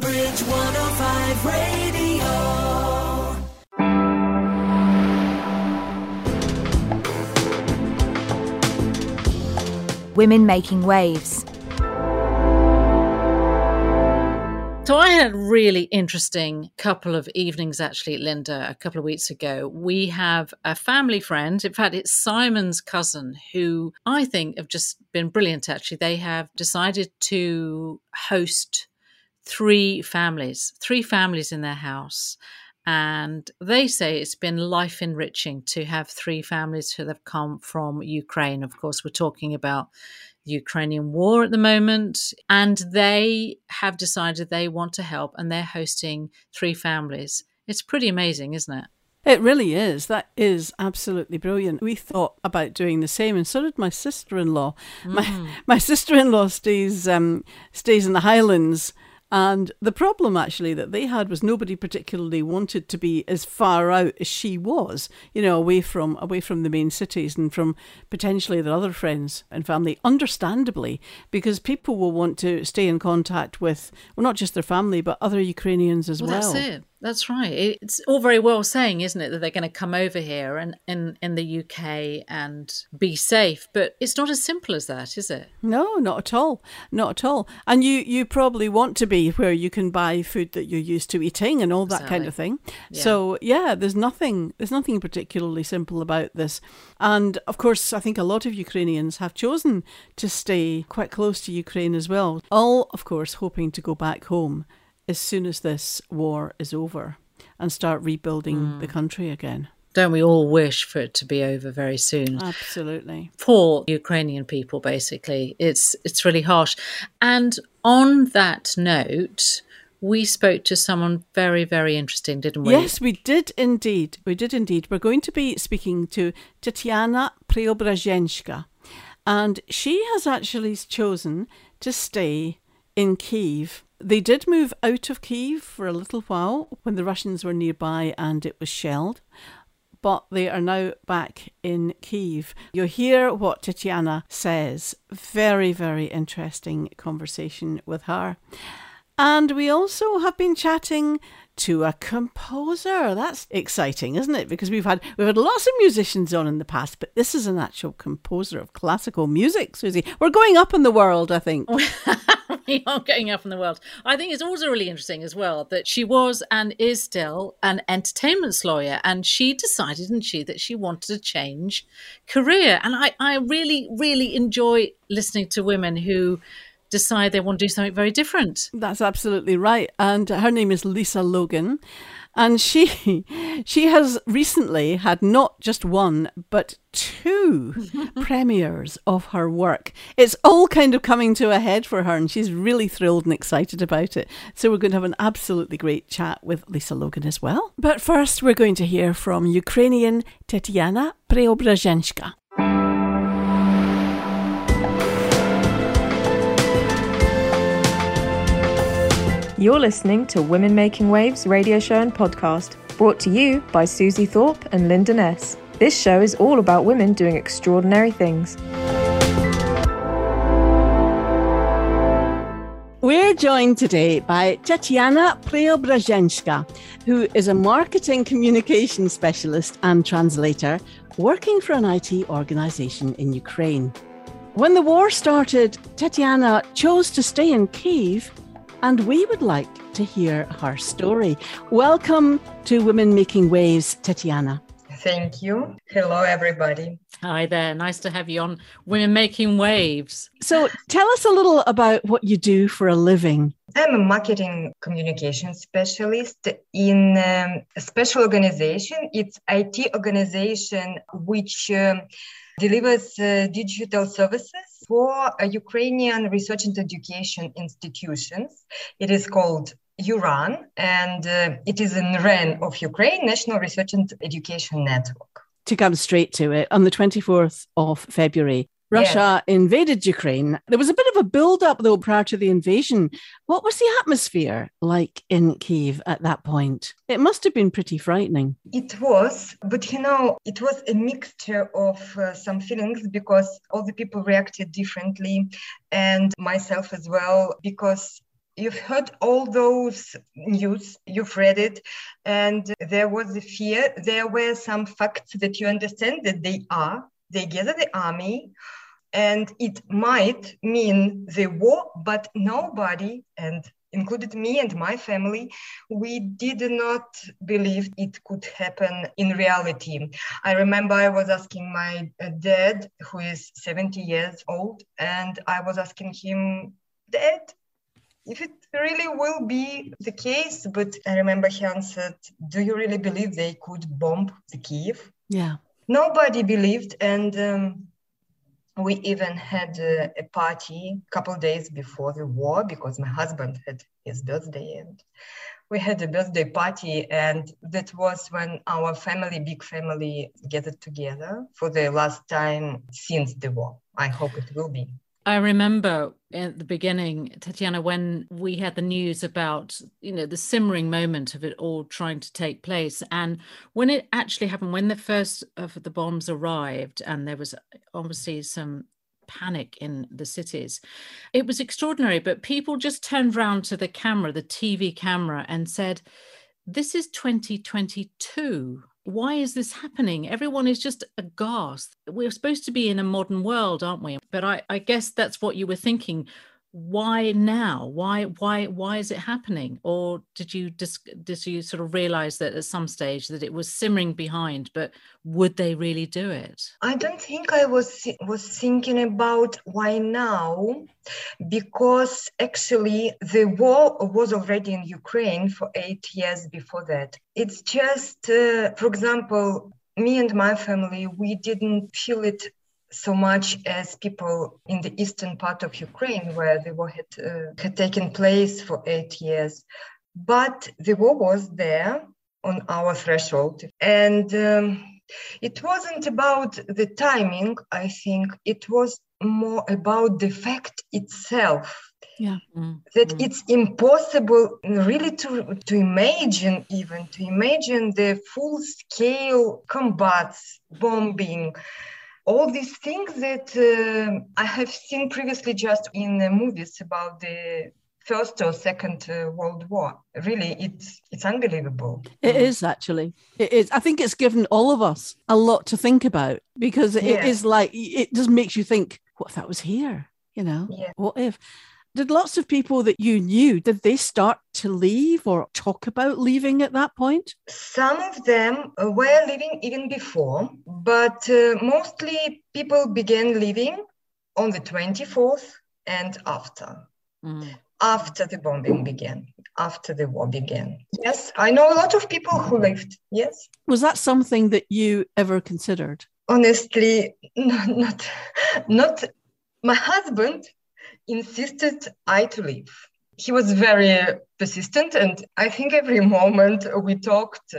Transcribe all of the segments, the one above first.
Cambridge 105 Radio. Women Making Waves. So I had a really interesting couple of evenings, actually, Linda, a couple of weeks ago. We have a family friend. In fact, it's Simon's cousin, who I think have just been brilliant, actually. They have decided to host three families in their house. And they say it's been life enriching to have three families who have come from Ukraine. Of course, we're talking about the Ukrainian war at the moment, and they have decided they want to help, and they're hosting three families. It's pretty amazing, isn't it? It really is. That is absolutely brilliant. We thought about doing the same, and so did my sister-in-law. My sister-in-law stays in the Highlands, and the problem actually that they had was nobody particularly wanted to be as far out as she was, you know, away from the main cities and from potentially their other friends and family, understandably, because people will want to stay in contact with, well, not just their family, but other Ukrainians as well. That's it. That's right. It's all very well saying, isn't it, that they're going to come over here and in the UK and be safe. But it's not as simple as that, is it? No, not at all. Not at all. And you probably want to be where you can buy food that you're used to eating and all that kind of thing. Yeah. So, yeah, there's nothing particularly simple about this. And, of course, I think a lot of Ukrainians have chosen to stay quite close to Ukraine as well. All, of course, hoping to go back home as soon as this war is over and start rebuilding the country again. Don't we all wish for it to be over very soon? Absolutely. Poor Ukrainian people, basically. It's really harsh. And on that note, we spoke to someone very, very interesting, didn't we? Yes, we did indeed. We're going to be speaking to Tetyana Preobrazhenska. And she has actually chosen to stay in Kyiv. They did move out of Kyiv for a little while when the Russians were nearby and it was shelled, but they are now back in Kyiv. You'll hear what Tetyana says. Very, very interesting conversation with her. And we also have been chatting to a composer. That's exciting, isn't it? Because we've had lots of musicians on in the past, but this is an actual composer of classical music, Susie. We're going up in the world, I think. We are going up in the world. I think it's also really interesting as well that she was and is still an entertainments lawyer, and she decided, didn't she, that she wanted to change career. And I really, really enjoy listening to women who decide they want to do something very different. That's absolutely right. And her name is Lisa Logan. And she has recently had not just one, but two premieres of her work. It's all kind of coming to a head for her, and she's really thrilled and excited about it. So we're going to have an absolutely great chat with Lisa Logan as well. But first, we're going to hear from Ukrainian Tetyana Preobrazhenska. You're listening to Women Making Waves radio show and podcast, brought to you by Susie Thorpe and Linda Ness. This show is all about women doing extraordinary things. We're joined today by Tetyana Preobrazhenska, who is a marketing communication specialist and translator working for an IT organization in Ukraine. When the war started, Tetyana chose to stay in Kyiv, and we would like to hear her story. Welcome to Women Making Waves, Tetyana. Thank you. Hello, everybody. Hi there. Nice to have you on Women Making Waves. So tell us a little about what you do for a living. I'm a marketing communication specialist in a special organization. It's IT organization which delivers digital services for a Ukrainian research and education institutions. It is called URAN, and it is NREN of Ukraine, National Research and Education Network. To come straight to it, on the 24th of February, Russia invaded Ukraine. There was a bit of a build-up, though, prior to the invasion. What was the atmosphere like in Kyiv at that point? It must have been pretty frightening. It was, but, you know, it was a mixture of some feelings, because all the people reacted differently, and myself as well, because You've heard all those news, you've read it, and there was a fear. There were some facts that you understand that they gather the army, and it might mean the war, but nobody, and included me and my family, we did not believe it could happen in reality. I remember I was asking my dad, who is 70 years old, and I was asking him, Dad, if it really will be the case, but I remember he answered, do you really believe they could bomb the Kiev? Yeah. Nobody believed, and we even had a party a couple of days before the war, because my husband had his birthday, and we had a birthday party, and that was when our family, big family, gathered together for the last time since the war. I hope it will be. I remember at the beginning, Tetyana, when we had the news about, you know, the simmering moment of it all trying to take place. And when it actually happened, when the first of the bombs arrived, and there was obviously some panic in the cities, it was extraordinary. But people just turned round to the camera, the TV camera, and said, this is 2022. Why is this happening? Everyone is just aghast. We're supposed to be in a modern world, aren't we? But I guess that's what you were thinking. Why now? Why is it happening? Or did you sort of realize that at some stage that it was simmering behind, but would they really do it? I don't think I was thinking about why now, because actually the war was already in Ukraine for 8 years before that. It's just, for example, me and my family, we didn't feel it so much as people in the eastern part of Ukraine, where the war had taken place for 8 years. But the war was there on our threshold. And it wasn't about the timing, I think. It was more about the fact itself. Yeah. That it's impossible really to imagine, even to imagine the full-scale combats, bombing, all these things that I have seen previously just in movies about the First or Second World War. Really, it's unbelievable. It is, actually. It is. I think it's given all of us a lot to think about, because it is like, it just makes you think, what if that was here? You know, what if? Did lots of people that you knew, did they start to leave or talk about leaving at that point? Some of them were leaving even before, but mostly people began leaving on the 24th and after. After the bombing began, after the war began. Yes, I know a lot of people who left, yes. Was that something that you ever considered? Honestly, not my husband insisted I to leave. He was very persistent, and I think every moment we talked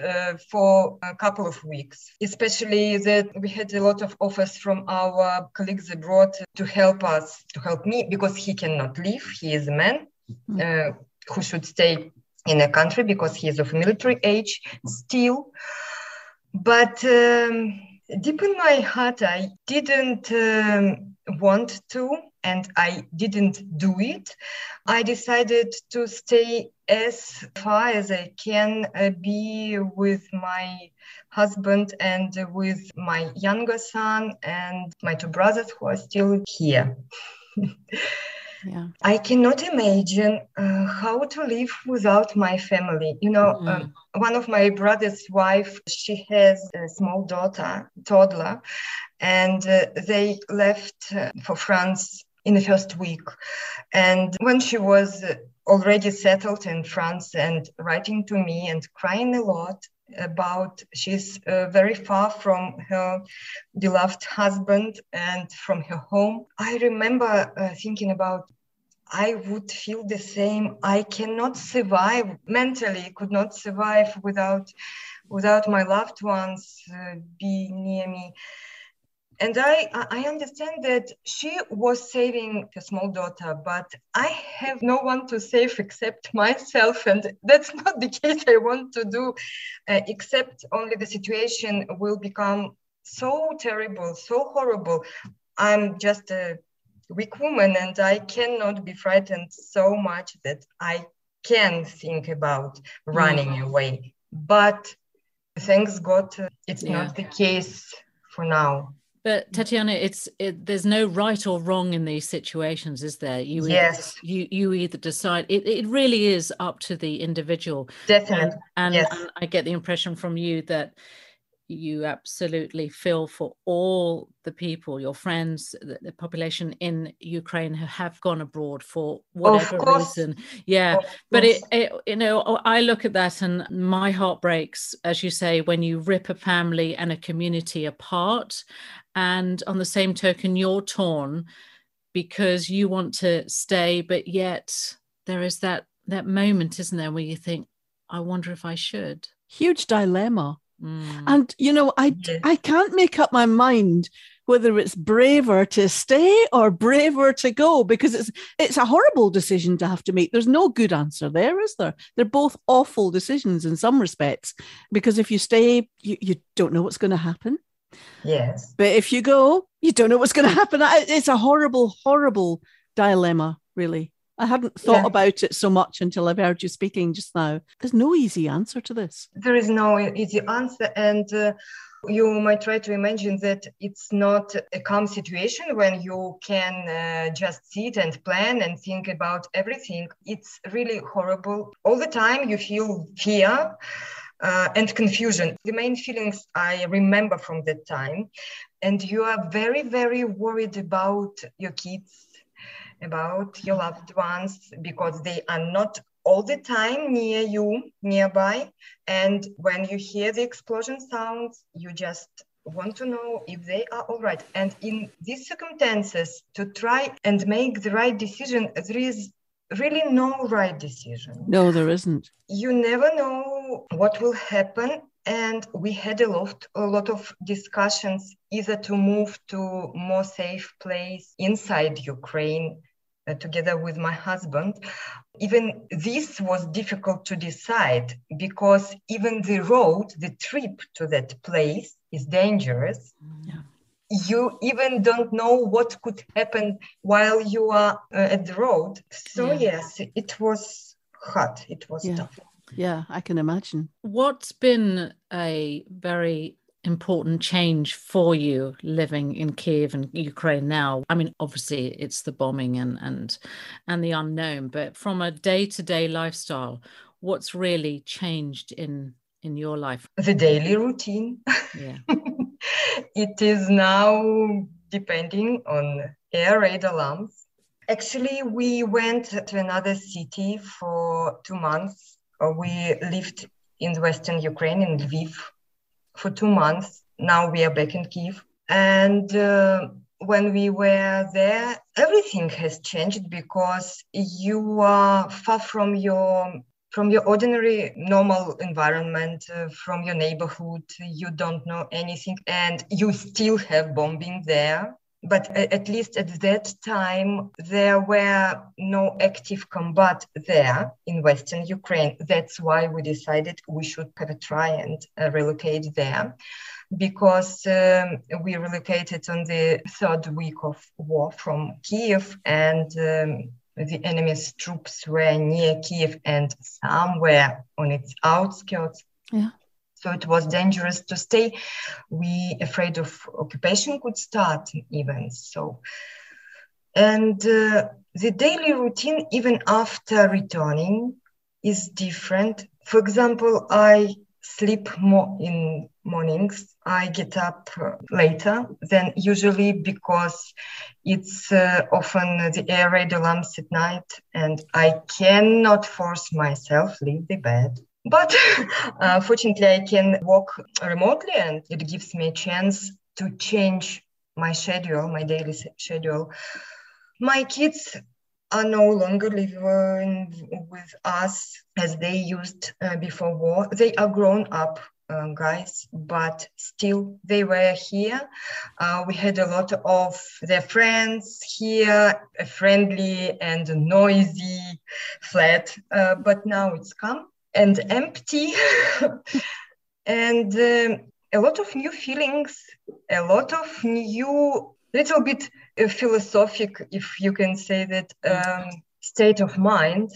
for a couple of weeks, especially that we had a lot of offers from our colleagues abroad to help us, to help me, because he cannot leave. He is a man who should stay in a country because he is of military age still. But deep in my heart, I didn't want to, and I didn't do it. I decided to stay as far as I can be with my husband and with my younger son and my two brothers who are still here. Yeah. I cannot imagine how to live without my family. You know, one of my brother's wife, she has a small daughter, toddler, and they left for France in the first week. And when she was already settled in France and writing to me and crying a lot about she's very far from her beloved husband and from her home. I remember thinking about, I would feel the same. I cannot survive mentally, could not survive without my loved ones being near me. And I understand that she was saving her small daughter, but I have no one to save except myself. And that's not the case I want to do, except only the situation will become so terrible, so horrible. I'm just a weak woman, and I cannot be frightened so much that I can think about running away. But thanks God, it's not the case for now. But Tetyana, there's no right or wrong in these situations, is there? You either decide. It really is up to the individual. Definitely. And I get the impression from you that you absolutely feel for all the people, your friends, the population in Ukraine who have gone abroad for whatever reason. Yeah, but it, you know, I look at that and my heart breaks, as you say, when you rip a family and a community apart. And on the same token, you're torn because you want to stay, but yet there is that moment, isn't there, where you think, I wonder if I should. Huge dilemma. Mm. And, you know, I can't make up my mind whether it's braver to stay or braver to go, because it's a horrible decision to have to make. There's no good answer there, is there? They're both awful decisions in some respects, because if you stay, you don't know what's going to happen. Yes. But if you go, you don't know what's going to happen. It's a horrible, horrible dilemma, really. I hadn't thought about it so much until I've heard you speaking just now. There's no easy answer to this. There is no easy answer. And you might try to imagine that it's not a calm situation when you can just sit and plan and think about everything. It's really horrible. All the time you feel fear and confusion. The main feelings I remember from that time. And you are very, very worried about your kids, about your loved ones, because they are not all the time near you, nearby. And when you hear the explosion sounds, you just want to know if they are all right. And in these circumstances, to try and make the right decision, there is really no right decision. No, there isn't. You never know what will happen. And we had a lot of discussions, either to move to a more safe place inside Ukraine, together with my husband. Even this was difficult to decide, because even the road, the trip to that place is dangerous. Yeah. You even don't know what could happen while you are at the road. So yes, it was hard. It was tough. Yeah, I can imagine. What's been a very important change for you living in Kiev and Ukraine now? I mean, obviously, it's the bombing and the unknown, but from a day-to-day lifestyle, what's really changed in your life? The daily routine. Yeah. It is now depending on air raid alarms. Actually, we went to another city for 2 months. We lived in Western Ukraine, in Lviv, for 2 months. Now we are back in Kyiv. And when we were there, everything has changed, because you are far from your ordinary, normal environment, from your neighborhood. You don't know anything, and you still have bombing there. But at least at that time, there were no active combat there in Western Ukraine. That's why we decided we should try and relocate there, because we relocated on the third week of war from Kiev, and the enemy's troops were near Kiev and some were on its outskirts. Yeah. So it was dangerous to stay. We afraid of occupation could start even. So, and the daily routine, even after returning, is different. For example, I sleep more in mornings. I get up later than usually, because it's often the air raid alarms at night, and I cannot force myself to leave the bed. But fortunately, I can work remotely, and it gives me a chance to change my schedule, my daily schedule. My kids are no longer living with us as they used before war. They are grown up guys, but still they were here. We had a lot of their friends here, a friendly and noisy flat, but now it's calm and empty, and a lot of new feelings, a lot of new little bit philosophic, if you can say that, state of mind,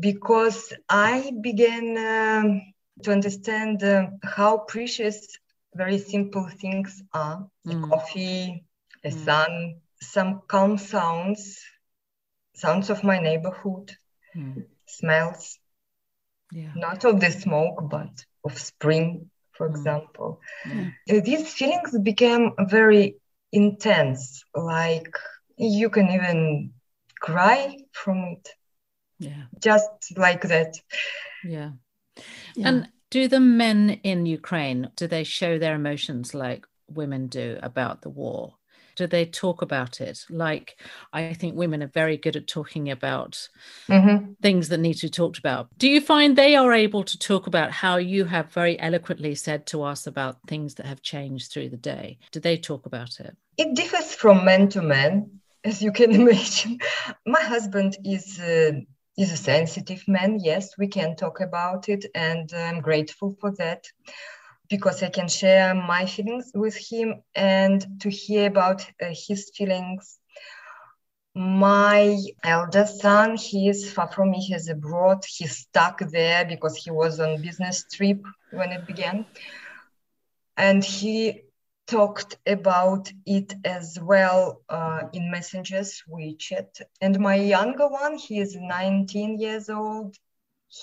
because I began to understand how precious very simple things are, like coffee, a sun, some calm sounds of my neighborhood, smells, not of the smoke, but of spring, for example. These feelings became very intense, like you can even cry from it. Yeah. Just like that. Yeah. Yeah. And do the men in Ukraine, do they show their emotions like women do about the war? Do they talk about it? Like, I think women are very good at talking about things that need to be talked about. Do you find they are able to talk about how you have very eloquently said to us about things that have changed through the day? Do they talk about it? It differs from man to man, as you can imagine. My husband is a sensitive man. Yes, we can talk about it. And I'm grateful for that, because I can share my feelings with him and to hear about his feelings. My elder son, he is far from me, he's abroad. He's stuck there because he was on business trip when it began. And he talked about it as well in messages, WeChat. And my younger one, he is 19 years old.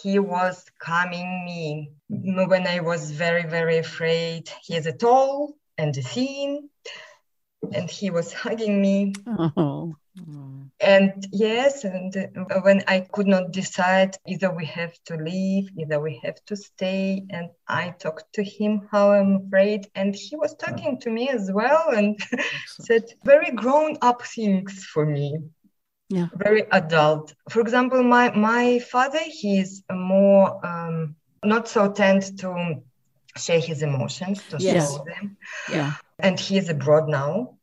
He was calming me when I was very, very afraid. He is a tall and a thin, and he was hugging me. Oh. And yes, and when I could not decide, either we have to leave, either we have to stay. And I talked to him how I'm afraid. And he was talking to me as well and said very grown-up things for me. Yeah. Very adult. For example, my father, he is more not so tend to share his emotions, to show them. Yeah. And he is abroad now.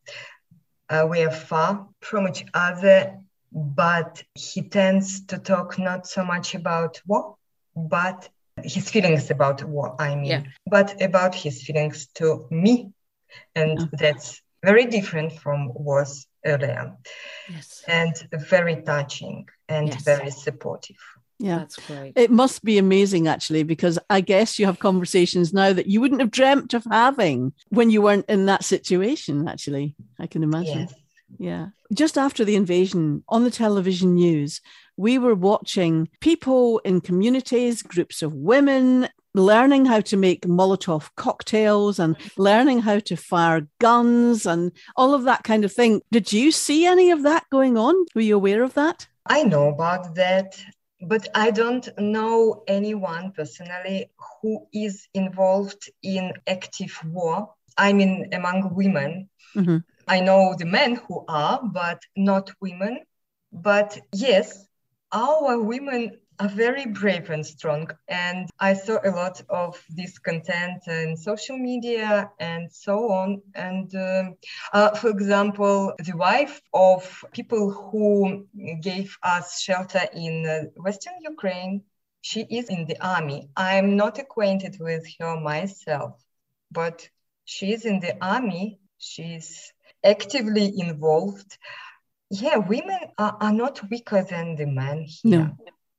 We are far from each other, but he tends to talk not so much about war, but his feelings about war, I mean, but about his feelings to me. And that's very different from was earlier, and very touching and very supportive. Yeah, that's great. It must be amazing, actually, because I guess you have conversations now that you wouldn't have dreamt of having when you weren't in that situation, actually, I can imagine. Yes. Yeah. Just after the invasion, on the television news, we were watching people in communities, groups of women, learning how to make Molotov cocktails and learning how to fire guns and all of that kind of thing. Did you see any of that going on? Were you aware of that? I know about that, but I don't know anyone personally who is involved in active war. I mean, among women. Mm-hmm. I know the men who are, but not women. But yes, our women are very brave and strong. And I saw a lot of this content in social media and so on. And for example, the wife of people who gave us shelter in Western Ukraine, she is in the army. I'm not acquainted with her myself, but she is in the army. She's actively involved. Yeah, women are not weaker than the men here.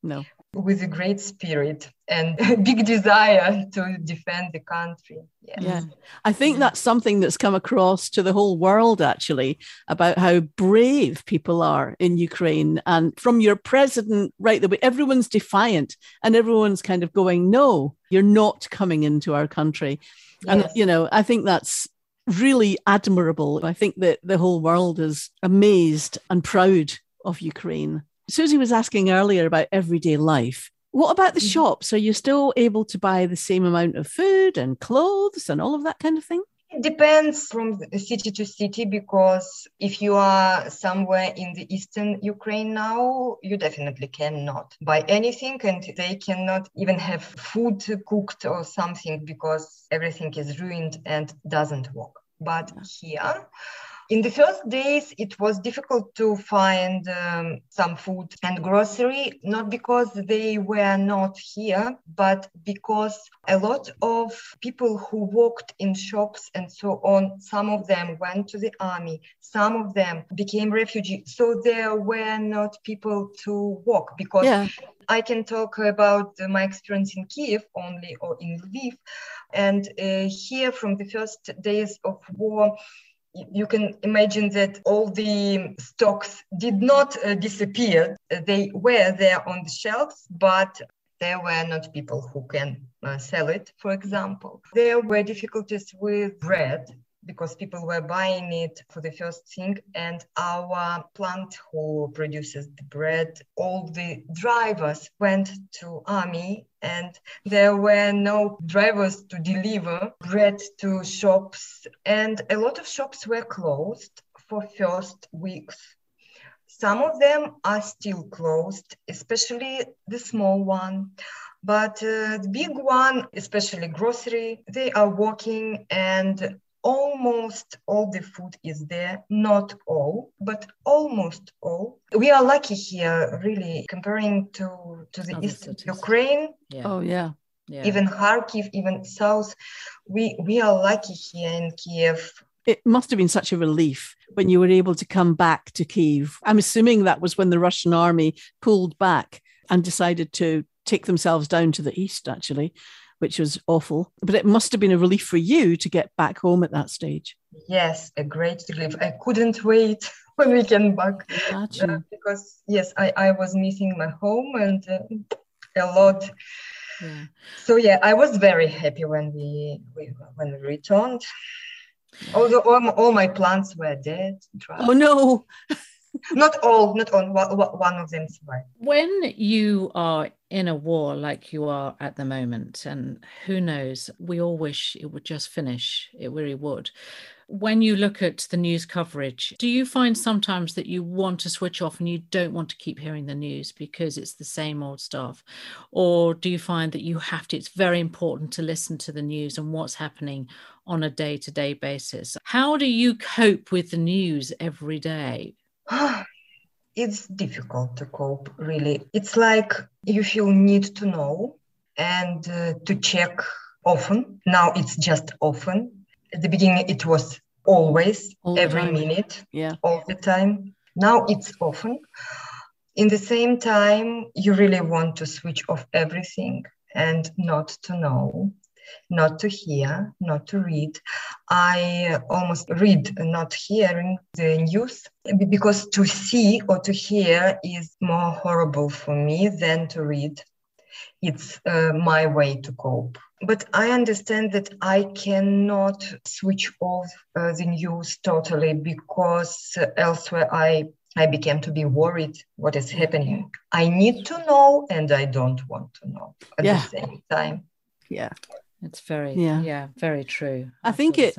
No. With a great spirit and a big desire to defend the country. Yes. Yeah. I think that's something that's come across to the whole world, actually, about how brave people are in Ukraine. And from your president, right the way, everyone's defiant and everyone's kind of going, no, you're not coming into our country. And, you know, I think that's really admirable. I think that the whole world is amazed and proud of Ukraine. Susie was asking earlier about everyday life. What about the shops? Are you still able to buy the same amount of food and clothes and all of that kind of thing? It depends from city to city, because if you are somewhere in the eastern Ukraine now, you definitely cannot buy anything, and they cannot even have food cooked or something because everything is ruined and doesn't work. But here, In the first days, it was difficult to find some food and grocery, not because they were not here, but because a lot of people who worked in shops and so on, some of them went to the army, some of them became refugees. So there were not people to walk because... Yeah. I can talk about my experience in Kiev only, or in Lviv. And here from the first days of war, you can imagine that all the stocks did not disappear. They were there on the shelves, but there were not people who can sell it, for example. There were difficulties with bread, because people were buying it for the first thing. And our plant who produces the bread, all the drivers went to army, and there were no drivers to deliver bread to shops. And a lot of shops were closed for first weeks. Some of them are still closed, especially the small one. But the big one, especially grocery, they are working, and almost all the food is there, not all, but almost all. We are lucky here, really, comparing to the eastern Ukraine. Yeah. Oh, yeah. Yeah. Even Kharkiv, even south. We are lucky here in Kiev. It must have been such a relief when you were able to come back to Kiev. I'm assuming that was when the Russian army pulled back and decided to take themselves down to the east, actually, which was awful. But it must have been a relief for you to get back home at that stage. Yes, a great relief. I couldn't wait when we came back. Because, yes, I was missing my home and a lot. Yeah. So, yeah, I was very happy when we returned. Although all my plants were dead. Dry. Oh, no. Not all. One of them survived. When you are in a war like you are at the moment, and who knows, we all wish it would just finish. It really would. When you look at the news coverage, do you find sometimes that you want to switch off and you don't want to keep hearing the news because it's the same old stuff? Or do you find that you have to, it's very important to listen to the news and what's happening on a day-to-day basis? How do you cope with the news every day? It's difficult to cope, really. It's like you feel need to know and to check often. Now it's just often. At the beginning, it was always, every minute, all the time. Now it's often. In the same time, you really want to switch off everything and not to know, not to hear, not to read. I almost read not hearing the news, because to see or to hear is more horrible for me than to read. It's my way to cope. But I understand that I cannot switch off the news totally, because elsewhere I became to be worried what is happening. I need to know and I don't want to know at the same time. Yeah. It's very, very true. I think it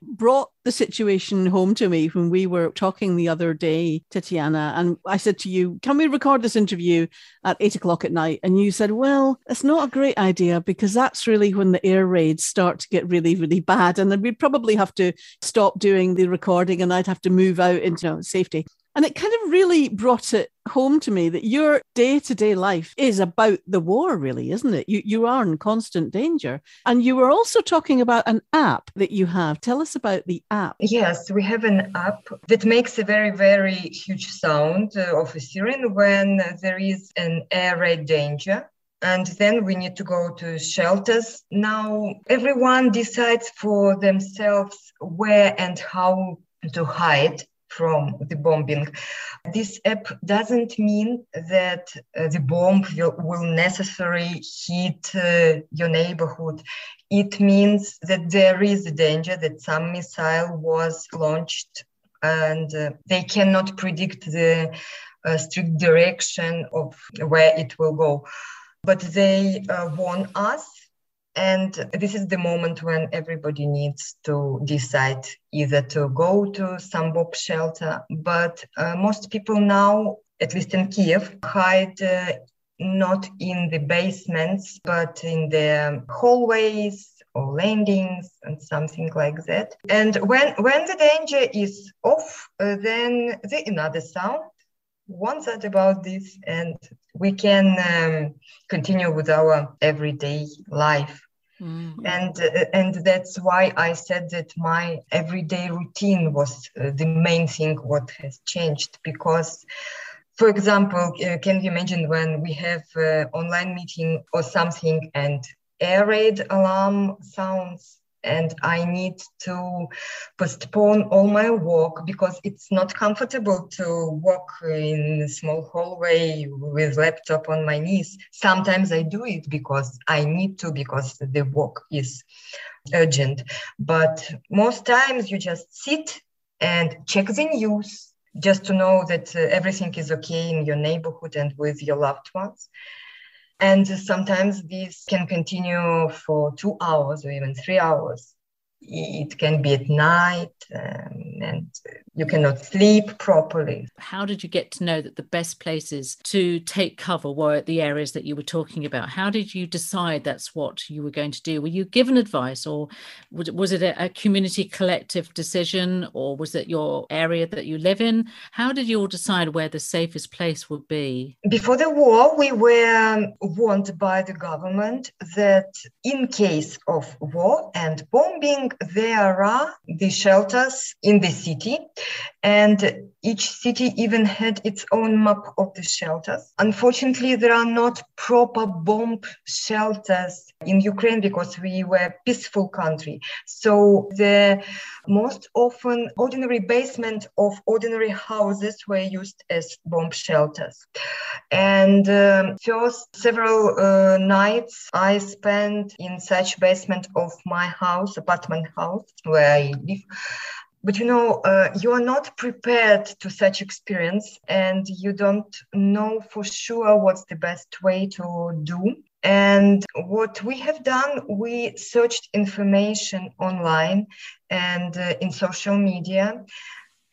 brought the situation home to me when we were talking the other day, Tetyana, and I said to you, can we record this interview at 8:00 at night? And you said, well, it's not a great idea, because that's really when the air raids start to get really, really bad. And then we'd probably have to stop doing the recording and I'd have to move out into safety. And it kind of really brought it home to me that your day-to-day life is about the war, really, isn't it? You are in constant danger. And you were also talking about an app that you have. Tell us about the app. Yes, we have an app that makes a very, very huge sound of a siren when there is an air raid danger. And then we need to go to shelters. Now, everyone decides for themselves where and how to hide from the bombing. This app doesn't mean that the bomb will necessarily hit your neighborhood. It means that there is a danger that some missile was launched, and they cannot predict the strict direction of where it will go. But they warn us, and this is the moment when everybody needs to decide either to go to some bomb shelter. But most people now, at least in Kiev, hide not in the basements, but in the hallways or landings and something like that. And when the danger is off, then the another sound warns us about this, and we can continue with our everyday life. Mm-hmm. And that's why I said that my everyday routine was the main thing what has changed, because, for example, can you imagine when we have online meeting or something and air raid alarm sounds and I need to postpone all my work because it's not comfortable to walk in a small hallway with laptop on my knees. Sometimes I do it because I need to, because the work is urgent. But most times you just sit and check the news just to know that everything is okay in your neighborhood and with your loved ones. And sometimes this can continue for 2 hours or even 3 hours. It can be at night and you cannot sleep properly. How did you get to know that the best places to take cover were the areas that you were talking about? How did you decide that's what you were going to do? Were you given advice, or was it a community collective decision, or was it your area that you live in? How did you all decide where the safest place would be? Before the war, we were warned by the government that in case of war and bombing, there are the shelters in the city, and each city even had its own map of the shelters. Unfortunately, there are not proper bomb shelters in Ukraine because we were a peaceful country. So the most often ordinary basement of ordinary houses were used as bomb shelters. And first several nights I spent in such basement of my house, apartment house where I live. But, you know, you are not prepared to such experience and you don't know for sure what's the best way to do. And what we have done, we searched information online and in social media.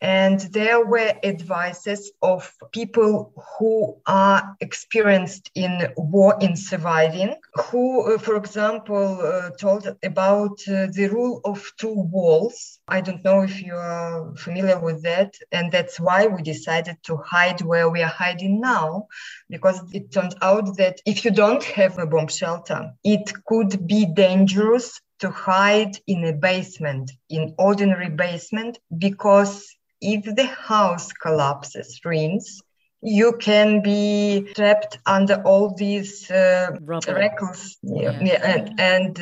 And there were advices of people who are experienced in war, in surviving, who, for example, told about the rule of two walls. I don't know if you are familiar with that. And that's why we decided to hide where we are hiding now, because it turned out that if you don't have a bomb shelter, it could be dangerous to hide in a basement, in ordinary basement, because if the house collapses, ruins, you can be trapped under all these wreckles. Yeah. And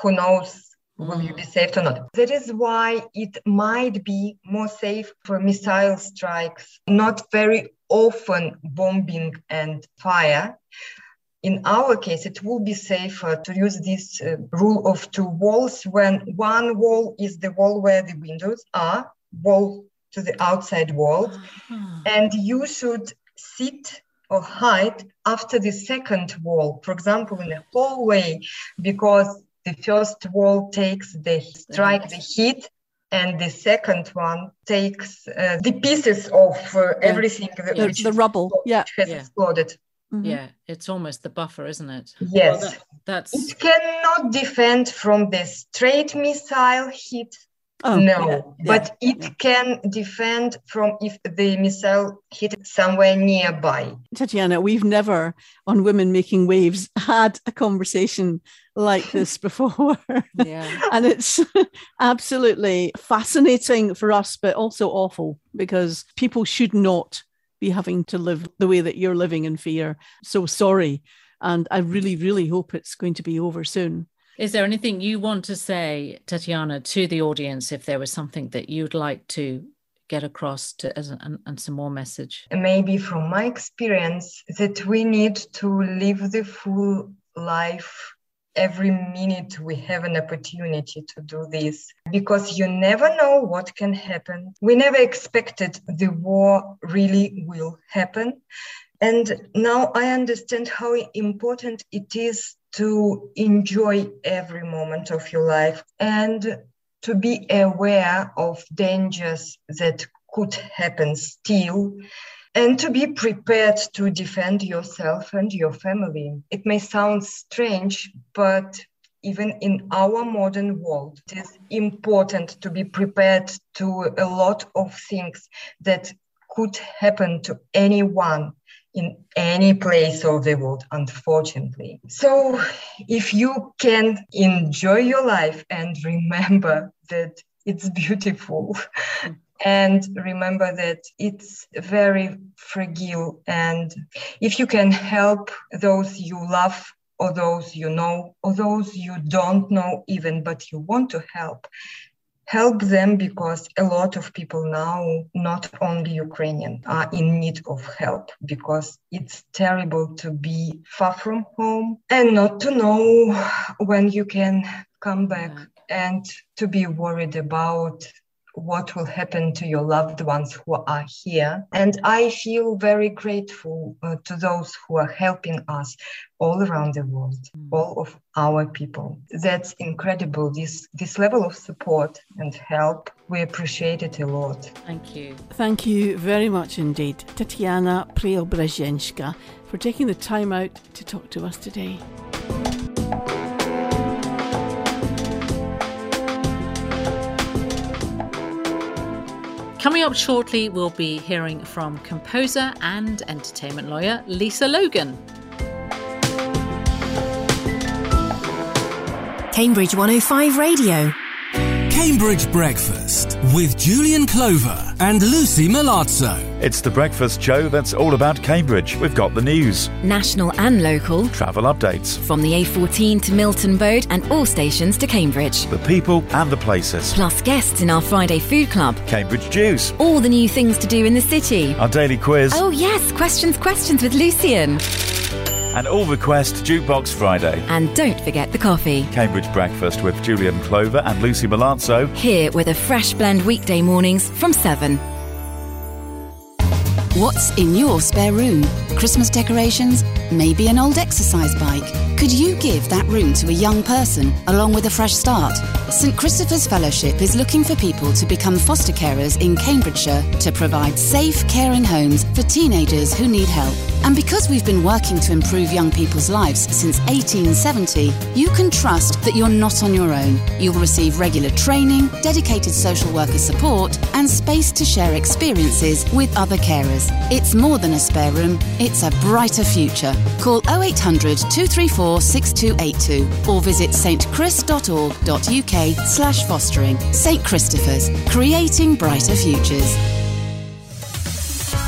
who knows, will you be safe or not? That is why it might be more safe for missile strikes, not very often bombing and fire. In our case, it will be safer to use this rule of two walls when one wall is the wall where the windows are, wall to the outside world, and you should sit or hide after the second wall, for example, in a hallway, because the first wall takes the heat, and the second one takes the pieces of everything. The rubble. Yeah. Has exploded. Mm-hmm. Yeah, it's almost the buffer, isn't it? Yes. Well, that's... It cannot defend from the straight missile hit. Oh, no, but it can defend from if the missile hit somewhere nearby. Tetyana, we've never on Women Making Waves had a conversation like this before. And it's absolutely fascinating for us, but also awful, because people should not be having to live the way that you're living in fear. So sorry. And I really, really hope it's going to be over soon. Is there anything you want to say, Tetyana, to the audience, if there was something that you'd like to get across to, as and some more message? Maybe from my experience, that we need to live the full life every minute we have an opportunity to do this, because you never know what can happen. We never expected the war really will happen. And now I understand how important it is to enjoy every moment of your life and to be aware of dangers that could happen still, and to be prepared to defend yourself and your family. It may sound strange, but even in our modern world. It is important to be prepared to a lot of things that could happen to anyone in any place of the world, unfortunately. So if you can enjoy your life and remember that it's beautiful, and remember that it's very fragile, and if you can help those you love or those you know or those you don't know even, but you want to help them, because a lot of people now, not only Ukrainian, are in need of help, because it's terrible to be far from home and not to know when you can come back, and to be worried about what will happen to your loved ones who are here. And I feel very grateful to those who are helping us all around the world, all of our people. That's incredible, this level of support and help. We appreciate it a lot. Thank you. Thank you very much indeed, Tetyana Preobrazhenska, for taking the time out to talk to us today. Coming up shortly, we'll be hearing from composer and entertainment lawyer Lisa Logan. Cambridge 105 Radio. Cambridge Breakfast with Julian Clover and Lucy Milazzo. It's the breakfast show that's all about Cambridge. We've got the news, national and local, travel updates from the A14 to Milton Road and all stations to Cambridge, the people and the places, plus guests in our Friday food club, Cambridge Juice, all the new things to do in the city, our daily quiz, oh yes, questions with Lucian, and all request Jukebox Friday. And don't forget the coffee. Cambridge Breakfast with Julian Clover and Lucy Milazzo. Here with a fresh blend weekday mornings from 7. What's in your spare room? Christmas decorations? Maybe an old exercise bike? Could you give that room to a young person along with a fresh start? St Christopher's Fellowship is looking for people to become foster carers in Cambridgeshire to provide safe, caring homes for teenagers who need help. And because we've been working to improve young people's lives since 1870, you can trust that you're not on your own. You'll receive regular training, dedicated social worker support, and space to share experiences with other carers. It's more than a spare room, it's a brighter future. Call 0800 234 6282 or visit stchris.org.uk/fostering. St Christopher's, creating brighter futures.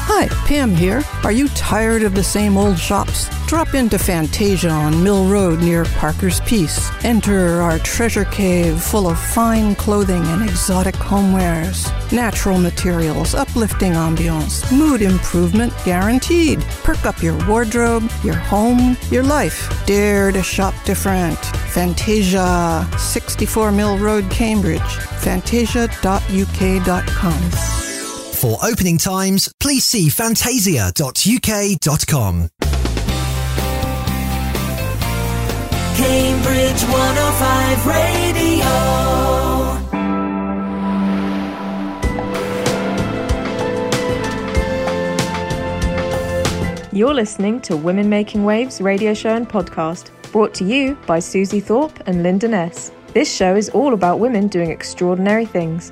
Hi, Pam here. Are you tired of the same old shops? Drop into Fantasia on Mill Road near Parker's Piece. Enter our treasure cave full of fine clothing and exotic homewares. Natural materials, uplifting ambiance, mood improvement guaranteed. Perk up your wardrobe, your home, your life. Dare to shop different. Fantasia, 64 Mill Road, Cambridge. Fantasia.uk.com. For opening times, please see fantasia.uk.com. Cambridge 105 Radio. You're listening to Women Making Waves radio show and podcast, brought to you by Susie Thorpe and Linda Ness. This show is all about women doing extraordinary things.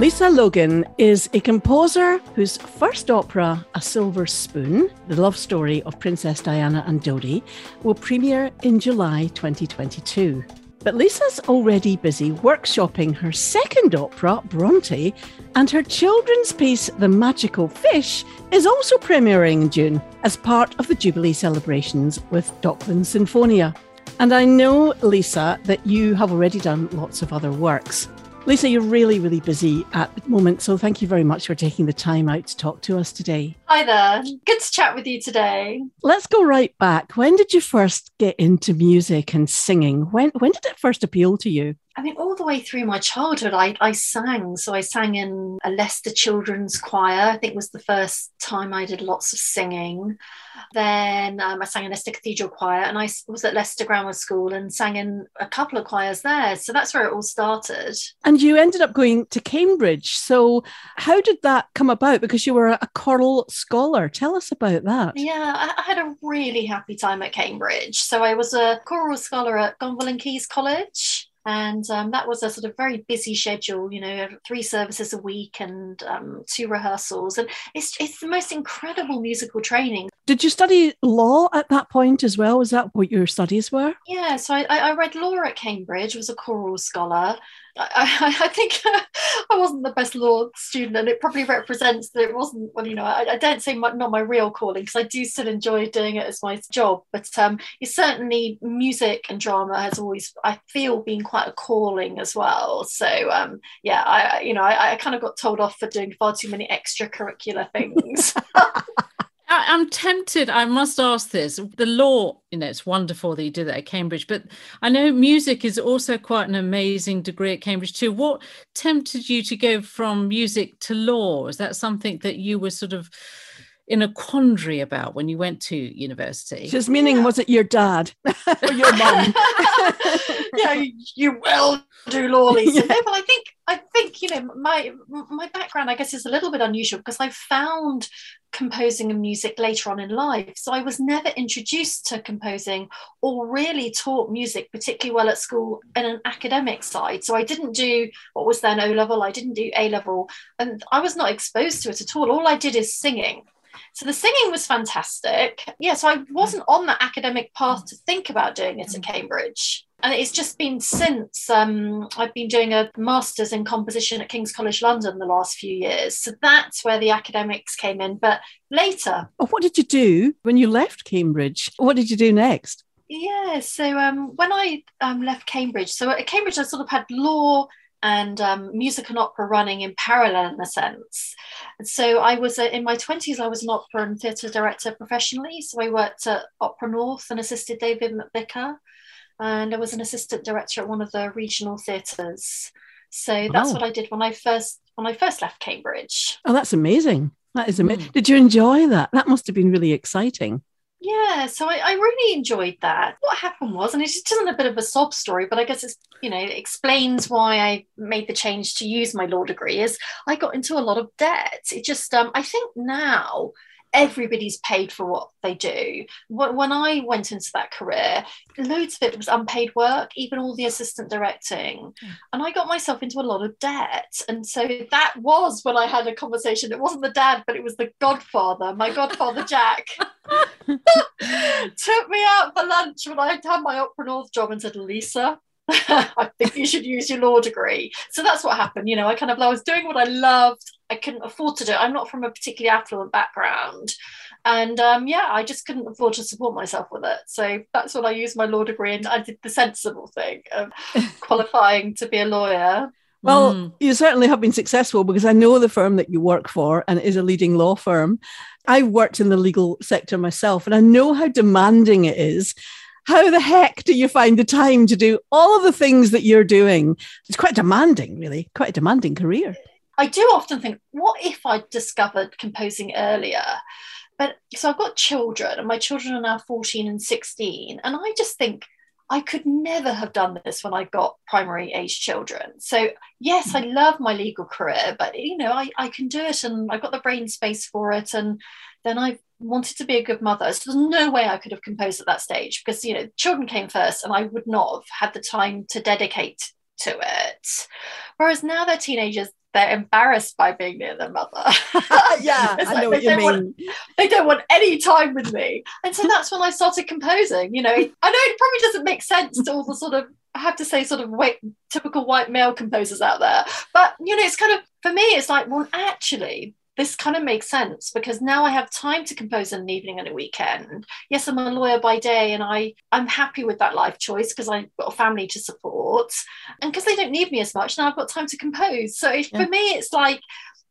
Lisa Logan is a composer whose first opera, A Silver Spoon, the love story of Princess Diana and Dodi, will premiere in July 2022. But Lisa's already busy workshopping her second opera, Bronte, and her children's piece, The Magical Fish, is also premiering in June as part of the Jubilee celebrations with Dockland Sinfonia. And I know, Lisa, that you have already done lots of other works. Lisa, you're really, really busy at the moment, so thank you very much for taking the time out to talk to us today. Hi there. Good to chat with you today. Let's go right back. When did you first get into music and singing? When did it first appeal to you? I mean, all the way through my childhood, I sang. So I sang in a Leicester Children's Choir. I think it was the first time I did lots of singing. Then I sang in Leicester Cathedral Choir, and I was at Leicester Grammar School and sang in a couple of choirs there. So that's where it all started. And you ended up going to Cambridge. So how did that come about? Because you were a choral scholar. Tell us about that. Yeah, I had a really happy time at Cambridge. So I was a choral scholar at Gonville and Caius College. And that was a sort of very busy schedule, you know, 3 services a week and 2 rehearsals. And it's the most incredible musical training. Did you study law at that point as well? Was that what your studies were? Yeah, so I read law at Cambridge, was a choral scholar. I think I wasn't the best law student, and it probably represents that it wasn't, well, you know, I don't say not my real calling, because I do still enjoy doing it as my job, but it's certainly music and drama has always, I feel, been quite a calling as well. So yeah, I kind of got told off for doing far too many extracurricular things. I'm tempted, I must ask this, the law, you know, it's wonderful that you did that at Cambridge, but I know music is also quite an amazing degree at Cambridge too. What tempted you to go from music to law? Is that something that you were sort of in a quandary about when you went to university? Just meaning, yeah. Was it your dad or your mum? Yeah, you will do law, Lisa. Yeah. No, but I think, you know, my background, I guess, is a little bit unusual because I found composing and music later on in life. So I was never introduced to composing or really taught music particularly well at school in an academic side. So I didn't do what was then O-level, I didn't do A-level, and I was not exposed to it at all. All I did is singing. So the singing was fantastic. Yeah, so I wasn't on that academic path to think about doing it at Cambridge. And it's just been since I've been doing a master's in composition at King's College London the last few years. So that's where the academics came in, but later. What did you do when you left Cambridge? What did you do next? Yeah, so when I left Cambridge, so at Cambridge I sort of had law and music and opera running in parallel in a sense. And so I was in my 20s, I was an opera and theatre director professionally. So I worked at Opera North and assisted David McVicker. And I was an assistant director at one of the regional theatres. So that's what I did when I first left Cambridge. Oh, that's amazing. That is amazing. Mm. Did you enjoy that? That must have been really exciting. Yeah, so I really enjoyed that. What happened was, and it just isn't a bit of a sob story, but I guess it's, you know, it explains why I made the change to use my law degree, is I got into a lot of debt. It just, I think now everybody's paid for what they do. When I went into that career, loads of it was unpaid work, even all the assistant directing. Mm. And I got myself into a lot of debt. And so that was when I had a conversation. It wasn't the dad, but it was the godfather, my godfather, Jack. Took me out for lunch when I had my Opera North job and said, Lisa, I think you should use your law degree. So that's what happened. You know, I was doing what I loved. I couldn't afford to do it. I'm not from a particularly affluent background. And I just couldn't afford to support myself with it. So that's what I used my law degree, and I did the sensible thing of qualifying to be a lawyer. Well, you certainly have been successful, because I know the firm that you work for, and it is a leading law firm. I worked in the legal sector myself, and I know how demanding it is. How the heck do you find the time to do all of the things that you're doing? It's quite demanding, really, quite a demanding career. I do often think, what if I discovered composing earlier? But so I've got children, and my children are now 14 and 16. And I just think I could never have done this when I got primary age children. So yes, I love my legal career, but you know, I can do it, and I've got the brain space for it. And then I wanted to be a good mother. So there's no way I could have composed at that stage, because, you know, children came first, and I would not have had the time to dedicate to it. Whereas now they're teenagers, they're embarrassed by being near their mother. Yeah, like I know what you mean. They don't want any time with me. And so that's when I started composing. You know, I know it probably doesn't make sense to all the sort of, I have to say, sort of typical white male composers out there. But, you know, it's kind of, for me, it's like, well, actually, this kind of makes sense, because now I have time to compose in an evening and a weekend. Yes, I'm a lawyer by day, and I'm happy with that life choice, because I've got a family to support, and because they don't need me as much, now I've got time to compose. So for me, it's like,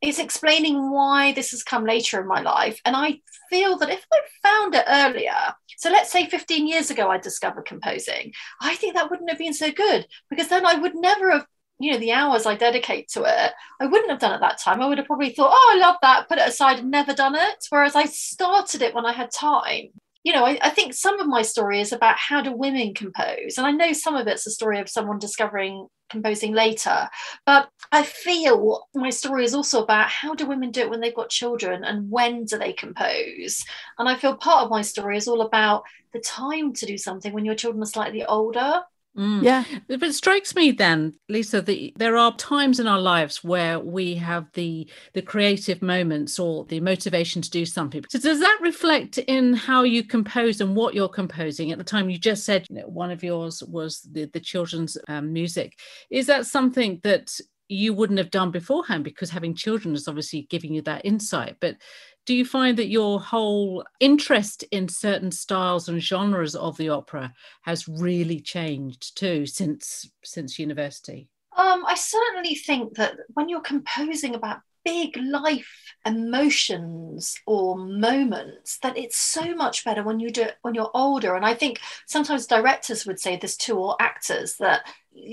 it's explaining why this has come later in my life. And I feel that if I found it earlier, so So let's say 15 years ago I discovered composing. I think that wouldn't have been so good, because then I would never have, you know, the hours I dedicate to it, I wouldn't have done at that time. I would have probably thought, oh, I love that, put it aside and never done it. Whereas I started it when I had time. You know, I think some of my story is about how do women compose? And I know some of it's a story of someone discovering composing later, but I feel my story is also about how do women do it when they've got children, and when do they compose? And I feel part of my story is all about the time to do something when your children are slightly older. Mm. Yeah. But it strikes me then, Lisa, that there are times in our lives where we have the creative moments or the motivation to do something. So does that reflect in how you compose and what you're composing at the time? You just said, you know, one of yours was the children's music. Is that something that you wouldn't have done beforehand, because having children is obviously giving you that insight? But do you find that your whole interest in certain styles and genres of the opera has really changed too since university? I certainly think that when you're composing about big life emotions or moments, that it's so much better when you do it when you're older. And I think sometimes directors would say this too, or actors, that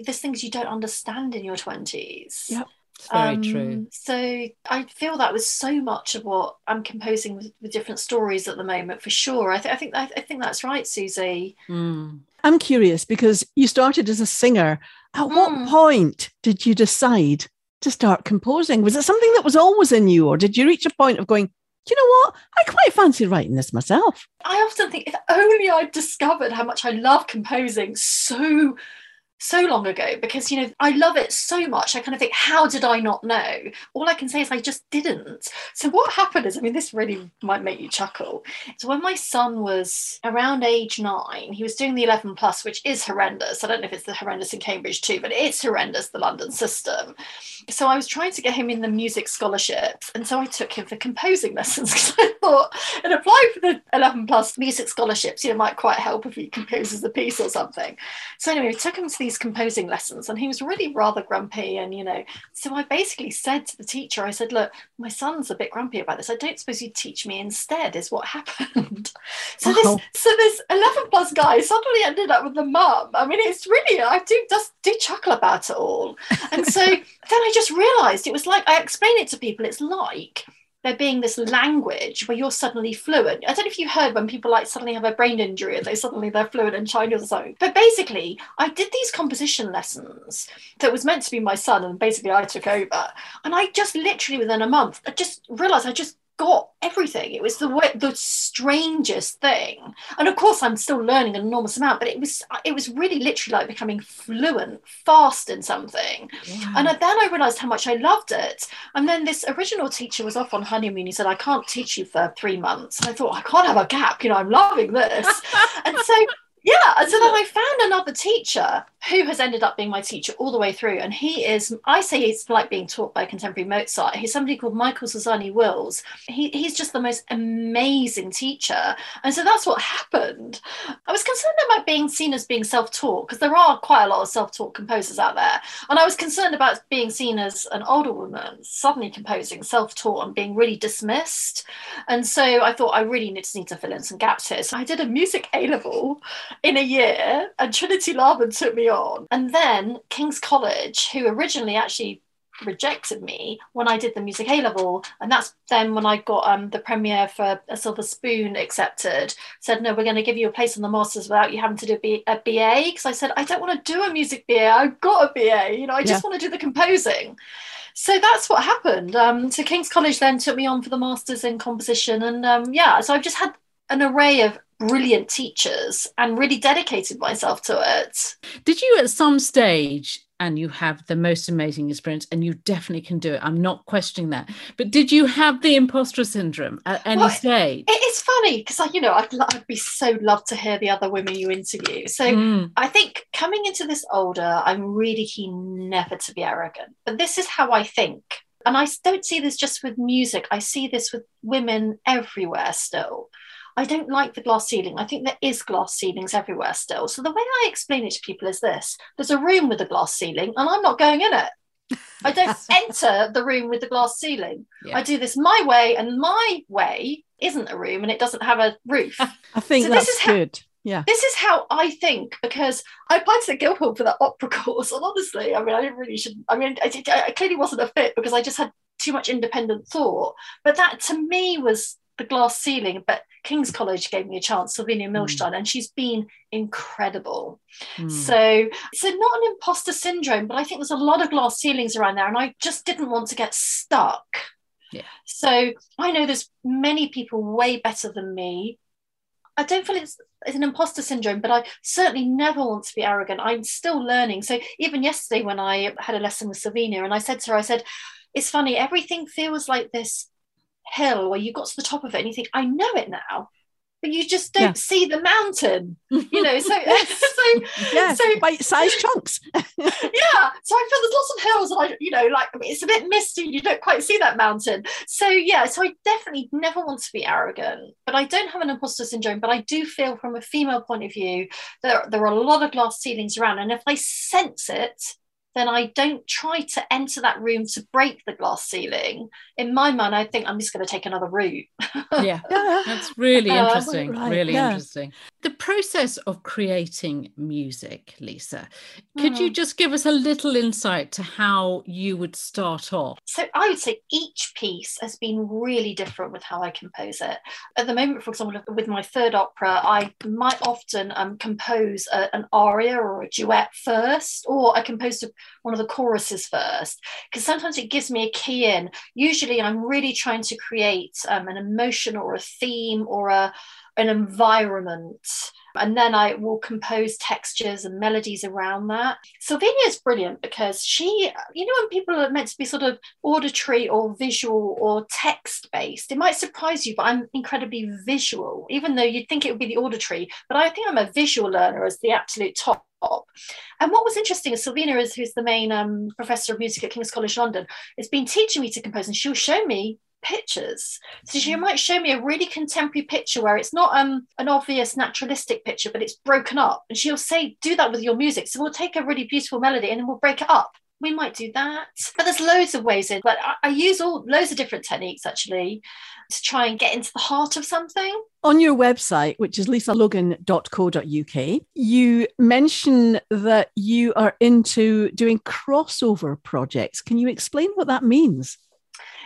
there's things you don't understand in your 20s. Yep. It's very true. So I feel that was so much of what I'm composing with different stories at the moment, for sure. I think that's right, Susie. Mm. I'm curious, because you started as a singer. At what point did you decide to start composing? Was it something that was always in you, or did you reach a point of going, do you know what? I quite fancy writing this myself. I often think, if only I'd discovered how much I love composing so long ago, because, you know, I love it so much. I kind of think, how did I not know? All I can say is I just didn't. So what happened is, I mean, this really might make you chuckle. So when my son was around age 9, he was doing the 11 plus, which is horrendous. I don't know if it's the horrendous in Cambridge too, but it's horrendous, the London system. So I was trying to get him in the music scholarships. And so I took him for composing lessons, because I thought, and apply for the 11 plus music scholarships, you know, might quite help if he composes a piece or something. So anyway, we took him to these composing lessons, and he was really rather grumpy, and, you know, so I basically said to the teacher, I said, look, my son's a bit grumpy about this, I don't suppose you'd teach me instead, is what happened. So this 11 plus guy suddenly ended up with the mum. I mean, it's really, I do chuckle about it all. And so then I just realized, it was like, I explain it to people, it's like there being this language where you're suddenly fluent. I don't know if you heard when people like suddenly have a brain injury and they're fluent in Chinese or something. But basically, I did these composition lessons that was meant to be my son, and basically I took over. And I just literally within a month, I just realised I just got everything. It was the strangest thing. And of course, I'm still learning an enormous amount, but it was really literally like becoming fluent fast in something. Yeah. And then I realized how much I loved it. And then this original teacher was off on honeymoon. He said, I can't teach you for 3 months. And I thought, I can't have a gap, you know, I'm loving this. And so yeah, and so then I found another teacher who has ended up being my teacher all the way through. And he is, I say it's like being taught by contemporary Mozart. He's somebody called Michael Susani Wills. He's just the most amazing teacher. And so that's what happened. I was concerned about being seen as being self-taught, because there are quite a lot of self-taught composers out there. And I was concerned about being seen as an older woman, suddenly composing self-taught and being really dismissed. And so I thought I really need to fill in some gaps here. So I did a music A-level in a year, and Trinity Laban took me on. And then King's College, who originally actually rejected me when I did the music A-level, and that's then when I got the premiere for A Silver Spoon accepted, said, no, we're going to give you a place on the Masters without you having to do a BA, because I said, I don't want to do a music BA, I've got a BA, you know, I just want to do the composing. So that's what happened. So King's College then took me on for the Masters in Composition, and so I've just had an array of brilliant teachers and really dedicated myself to it. Did you at some stage, and you have the most amazing experience and you definitely can do it, I'm not questioning that, but did you have the imposter syndrome at any stage? It is funny, because I'd be so loved to hear the other women you interview. So I think coming into this older, I'm really keen never to be arrogant, but this is how I think. And I don't see this just with music, I see this with women everywhere still. I don't like the glass ceiling. I think there is glass ceilings everywhere still. So the way I explain it to people is this. There's a room with a glass ceiling and I'm not going in it. I don't enter the room with the glass ceiling. Yeah. I do this my way, and my way isn't a room, and it doesn't have a roof. I think so that's good. Yeah. This is how I think, because I applied to the Guildhall for that opera course, and honestly, I mean, I clearly wasn't a fit because I just had too much independent thought. But that to me was the glass ceiling. But King's College gave me a chance, Sylvina Milstein, and she's been incredible. So not an imposter syndrome, but I think there's a lot of glass ceilings around there, and I just didn't want to get stuck. Yeah. So I know there's many people way better than me. I don't feel it's an imposter syndrome, but I certainly never want to be arrogant. I'm still learning. So even yesterday when I had a lesson with Sylvina, and I said to her, I said, it's funny, everything feels like this hill where you got to the top of it and you think, I know it now, but you just don't see the mountain, you know. So bite-sized chunks. Yeah, so I feel there's lots of hills, and it's a bit misty, you don't quite see that mountain. So I definitely never want to be arrogant, but I don't have an imposter syndrome. But I do feel, from a female point of view, there are a lot of glass ceilings around, and if I sense it, then I don't try to enter that room to break the glass ceiling. In my mind, I think I'm just going to take another route. Yeah, that's really interesting. Right. Really interesting. The process of creating music, Lisa, could you just give us a little insight to how you would start off? So I would say each piece has been really different with how I compose it. At the moment, for example, with my third opera, I might often compose an aria or a duet first, or I compose one of the choruses first, because sometimes it gives me a key in. Usually I'm really trying to create an emotion or a theme or an environment, and then I will compose textures and melodies around that. Sylvina is brilliant because she, you know, when people are meant to be sort of auditory or visual or text based, it might surprise you, but I'm incredibly visual, even though you'd think it would be the auditory, but I think I'm a visual learner as the absolute top. And what was interesting is Sylvina, who's the main professor of music at King's College London, has been teaching me to compose, and she'll show me pictures. So she might show me a really contemporary picture where it's not an obvious naturalistic picture, but it's broken up, and she'll say, do that with your music. So we'll take a really beautiful melody and then we'll break it up. We might do that, but there's loads of ways in. But I use loads of different techniques actually to try and get into the heart of something. On your website, which is lisalogan.co.uk, you mention that you are into doing crossover projects. Can you explain what that means?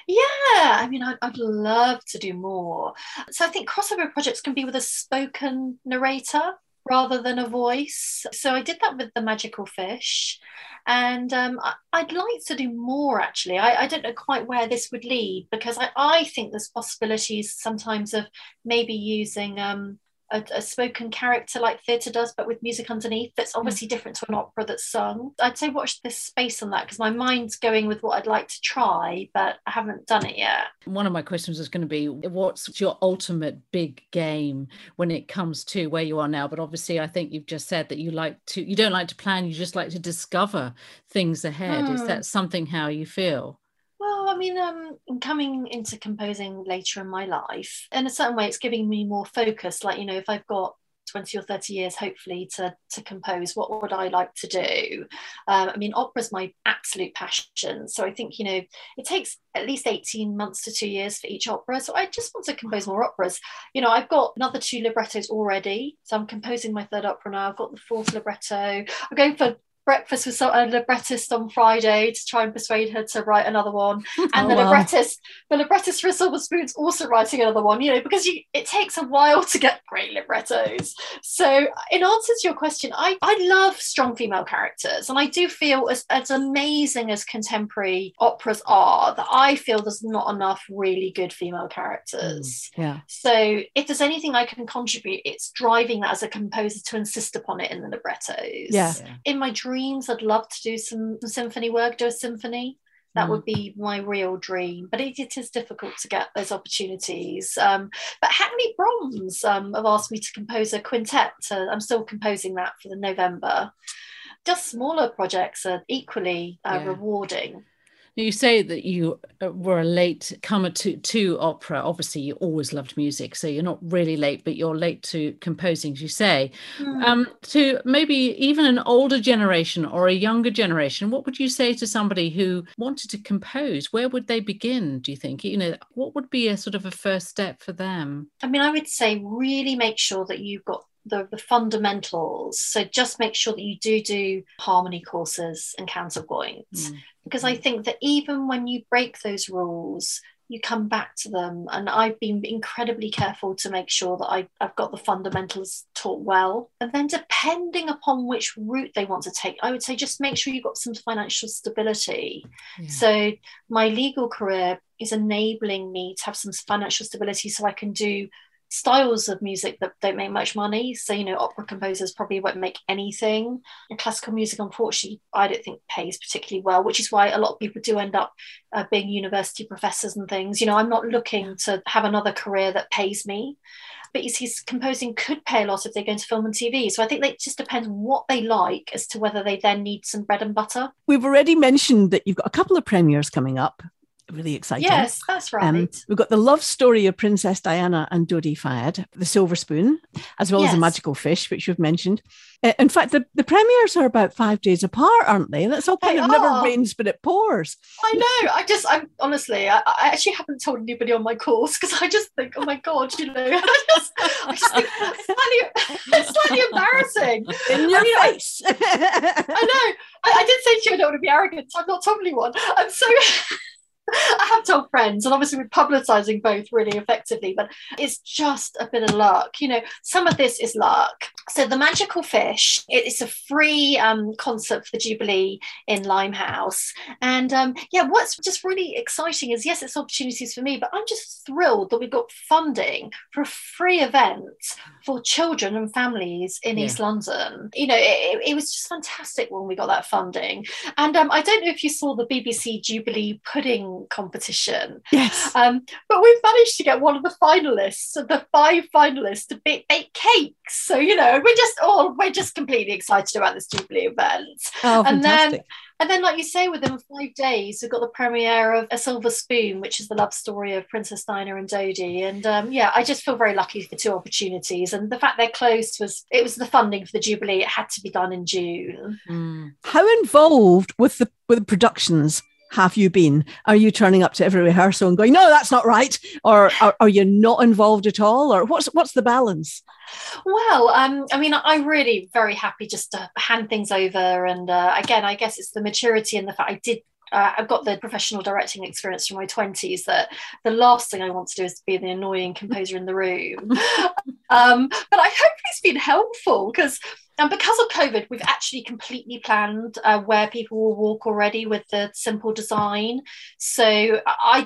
Yeah, I mean, I'd love to do more. So I think crossover projects can be with a spoken narrator rather than a voice. So I did that with The Magical Fish, and I'd like to do more actually. I don't know quite where this would lead, because I think there's possibilities sometimes of maybe using a spoken character like theatre does, but with music underneath, that's obviously different to an opera that's sung. I'd say watch this space on that, because my mind's going with what I'd like to try, but I haven't done it yet. One of my questions is going to be, what's your ultimate big game when it comes to where you are now? But obviously I think you've just said that you don't like to plan, you just like to discover things ahead. Is that something how you feel? Well, I mean, I'm coming into composing later in my life. In a certain way, it's giving me more focus. Like, you know, if I've got 20 or 30 years, hopefully, to compose, what would I like to do? I mean, opera's my absolute passion. So I think, you know, it takes at least 18 months to 2 years for each opera. So I just want to compose more operas. You know, I've got another 2 librettos already. So I'm composing my third opera now. I've got the 4th libretto. I'm going for breakfast with a librettist on Friday to try and persuade her to write another one, and the librettist for A Silver Spoon's also writing another one, you know, because it takes a while to get great librettos. So in answer to your question, I love strong female characters, and I do feel as amazing as contemporary operas are, that I feel there's not enough really good female characters. So if there's anything I can contribute, it's driving that as a composer to insist upon it in the librettos. In my dreams, I'd love to do some symphony work, do a symphony. That would be my real dream, but it is difficult to get those opportunities. But Hackney Brombs have asked me to compose a quintet. I'm still composing that for the November. Just smaller projects are equally rewarding. You say that you were a late comer to opera. Obviously, you always loved music, so you're not really late, but you're late to composing, as you say. Mm. To maybe even an older generation or a younger generation, what would you say to somebody who wanted to compose? Where would they begin, do you think? You know, what would be a sort of a first step for them? I mean, I would say really make sure that you've got the fundamentals. So just make sure that you do harmony courses and counterpoints, because I think that even when you break those rules, you come back to them. And I've been incredibly careful to make sure that I've got the fundamentals taught well. And then depending upon which route they want to take, I would say just make sure you've got some financial stability. Yeah. So my legal career is enabling me to have some financial stability so I can do styles of music that don't make much money. So, you know, opera composers probably won't make anything. And classical music, unfortunately, I don't think pays particularly well, which is why a lot of people do end up being university professors and things. You know, I'm not looking to have another career that pays me. But you see, composing could pay a lot if they go into film and TV. So I think it just depends what they like as to whether they then need some bread and butter. We've already mentioned that you've got a couple of premieres coming up. Really exciting. Yes, that's right. We've got The Love Story of Princess Diana and Dodi Fayed, The Silver Spoon, as well as The Magical Fish, which you've mentioned. In fact, the premieres are about 5 days apart, aren't they? That's all kind of never rains, but it pours. I know. I actually haven't told anybody on my course because I just think, oh my God, you know, I just think that's slightly embarrassing. In your face. I know. I did say to you, I don't want to be arrogant. So I'm not told anyone. I'm so... I have told friends, and obviously we're publicising both really effectively, but it's just a bit of luck. You know, some of this is luck. So The Magical Fish, it's a free concert for the Jubilee in Limehouse. And what's just really exciting is, yes, it's opportunities for me, but I'm just thrilled that we got funding for a free event for children and families in East London. You know, it was just fantastic when we got that funding. And I don't know if you saw the BBC Jubilee Pudding competition. Yes. But we've managed to get one of the finalists, the five finalists, to bake cakes. So, you know, we're just completely excited about this Jubilee event. Oh, and fantastic. And then, like you say, within 5 days, we've got the premiere of A Silver Spoon, which is the love story of Princess Diana and Dodi. And I just feel very lucky for two opportunities. And the fact they're closed was the funding for the Jubilee. It had to be done in June. Mm. How involved with the productions have you been? Are you turning up to every rehearsal and going, no, that's not right? Or are you not involved at all? Or what's the balance? Well, I'm really very happy just to hand things over. And again, I guess it's the maturity and the fact I've got the professional directing experience from my 20s that the last thing I want to do is to be the annoying composer in the room. But I hope it's been helpful because of COVID, we've actually completely planned where people will walk already with the simple design. So I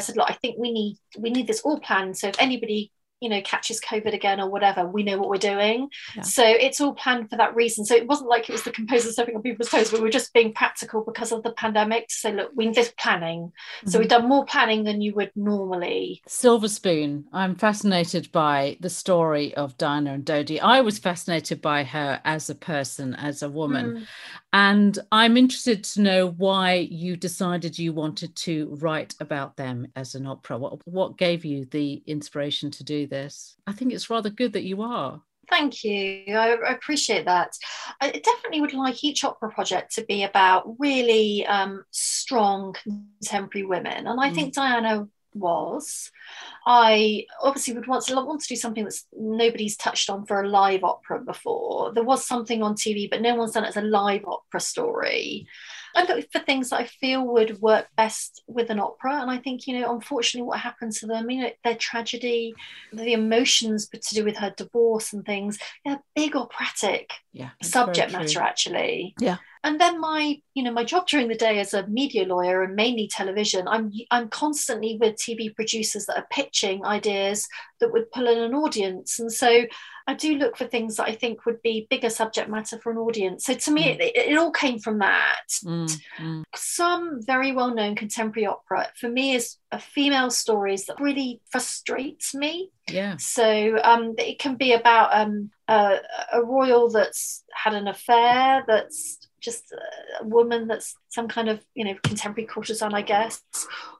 said, look, I think we need this all planned. So if anybody, you know, catches COVID again or whatever, we know what we're doing. Yeah. So it's all planned for that reason. So it wasn't like it was the composer stepping on people's toes, but we were just being practical because of the pandemic to say, look, we need this planning. Mm-hmm. So we've done more planning than you would normally. Silver Spoon. I'm fascinated by the story of Diana and Dodi. I was fascinated by her as a person, as a woman. Mm. And I'm interested to know why you decided you wanted to write about them as an opera. What gave you the inspiration to do this? I think it's rather good that you are. Thank you. I appreciate that. I definitely would like each opera project to be about really strong contemporary women. And I think Diana was. I obviously would want to do something that's nobody's touched on for a live opera before. There was something on TV, but no one's done it as a live opera story. I look for things that I feel would work best with an opera. And I think, you know, unfortunately what happens to them, you know, their tragedy, the emotions to do with her divorce and things, they're big operatic subject matter actually. Yeah. And then my job during the day as a media lawyer and mainly television, I'm constantly with TV producers that are pitching ideas that would pull in an audience. And so I do look for things that I think would be bigger subject matter for an audience. So to me, it all came from that. Mm, mm. Some very well-known contemporary opera for me is a female stories that really frustrates me. Yeah. So it can be about a royal that's had an affair that's just a woman that's some kind of, you know, contemporary courtesan, I guess,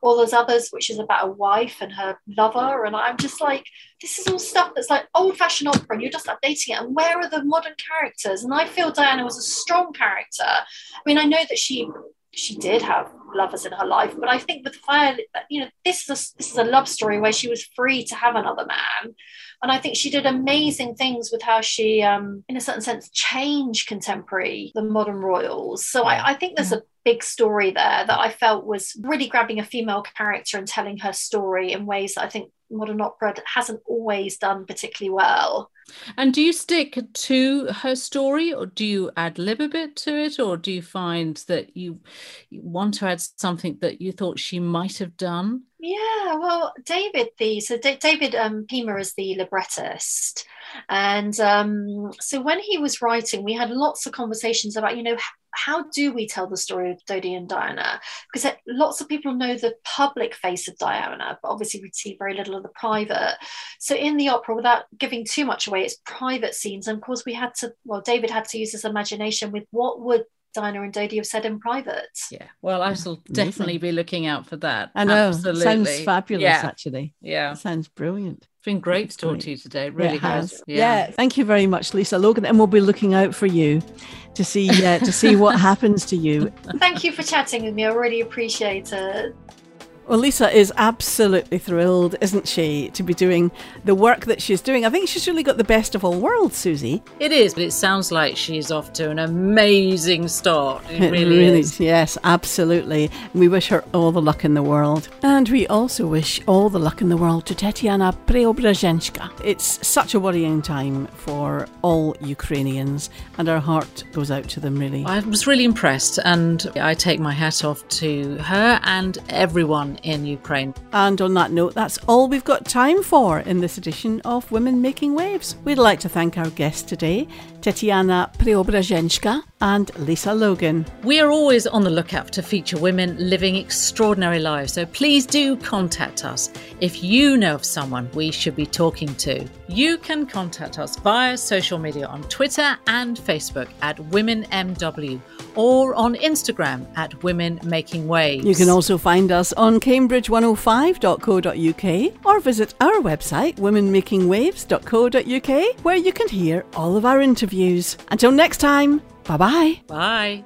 or there's others which is about a wife and her lover, and I'm just like, this is all stuff that's like old-fashioned opera and you're just updating it, and where are the modern characters? And I feel Diana was a strong character. I mean, I know that she did have lovers in her life, but I think with Fire, you know, this is a love story where she was free to have another man, and I think she did amazing things with how she in a certain sense changed the modern royals. So I think there's a big story there that I felt was really grabbing a female character and telling her story in ways that I think modern opera hasn't always done particularly well. And do you stick to her story, or do you ad lib a bit to it, or do you find that you want to add something that you thought she might have done? Yeah, well, David Pima is the librettist, and so when he was writing, we had lots of conversations about, you know, how do we tell the story of Dodie and Diana? Because lots of people know the public face of Diana, but obviously we see very little of the private. So in the opera, without giving too much away, it's private scenes. And of course we had to, well, David had to use his imagination with what would Diana and Dodie have said in private. Yeah, well, I shall definitely be looking out for that. I know, absolutely. Sounds fabulous, actually. Yeah. It sounds brilliant. It's been great to talk to you today, really has. Yeah, thank you very much, Lisa Logan, and we'll be looking out for you to see what happens to you. Thank you for chatting with me, I really appreciate it. Well, Lisa is absolutely thrilled, isn't she, to be doing the work that she's doing. I think she's really got the best of all worlds, Susie. It is, but it sounds like she's off to an amazing start. It really is. Yes, absolutely. We wish her all the luck in the world. And we also wish all the luck in the world to Tetyana Preobrazhenska. It's such a worrying time for all Ukrainians, and our heart goes out to them, really. I was really impressed, and I take my hat off to her and everyone in Ukraine. And on that note, that's all we've got time for in this edition of Women Making Waves. We'd like to thank our guests today, Tetyana Preobrazhenska and Lisa Logan. We are always on the lookout to feature women living extraordinary lives, so please do contact us. If you know of someone we should be talking to, you can contact us via social media on Twitter and Facebook at WomenMW, or on Instagram at Women Making Waves. You can also find us on cambridge105.co.uk or visit our website womenmakingwaves.co.uk, where you can hear all of our interviews. Until next time, bye-bye. Bye.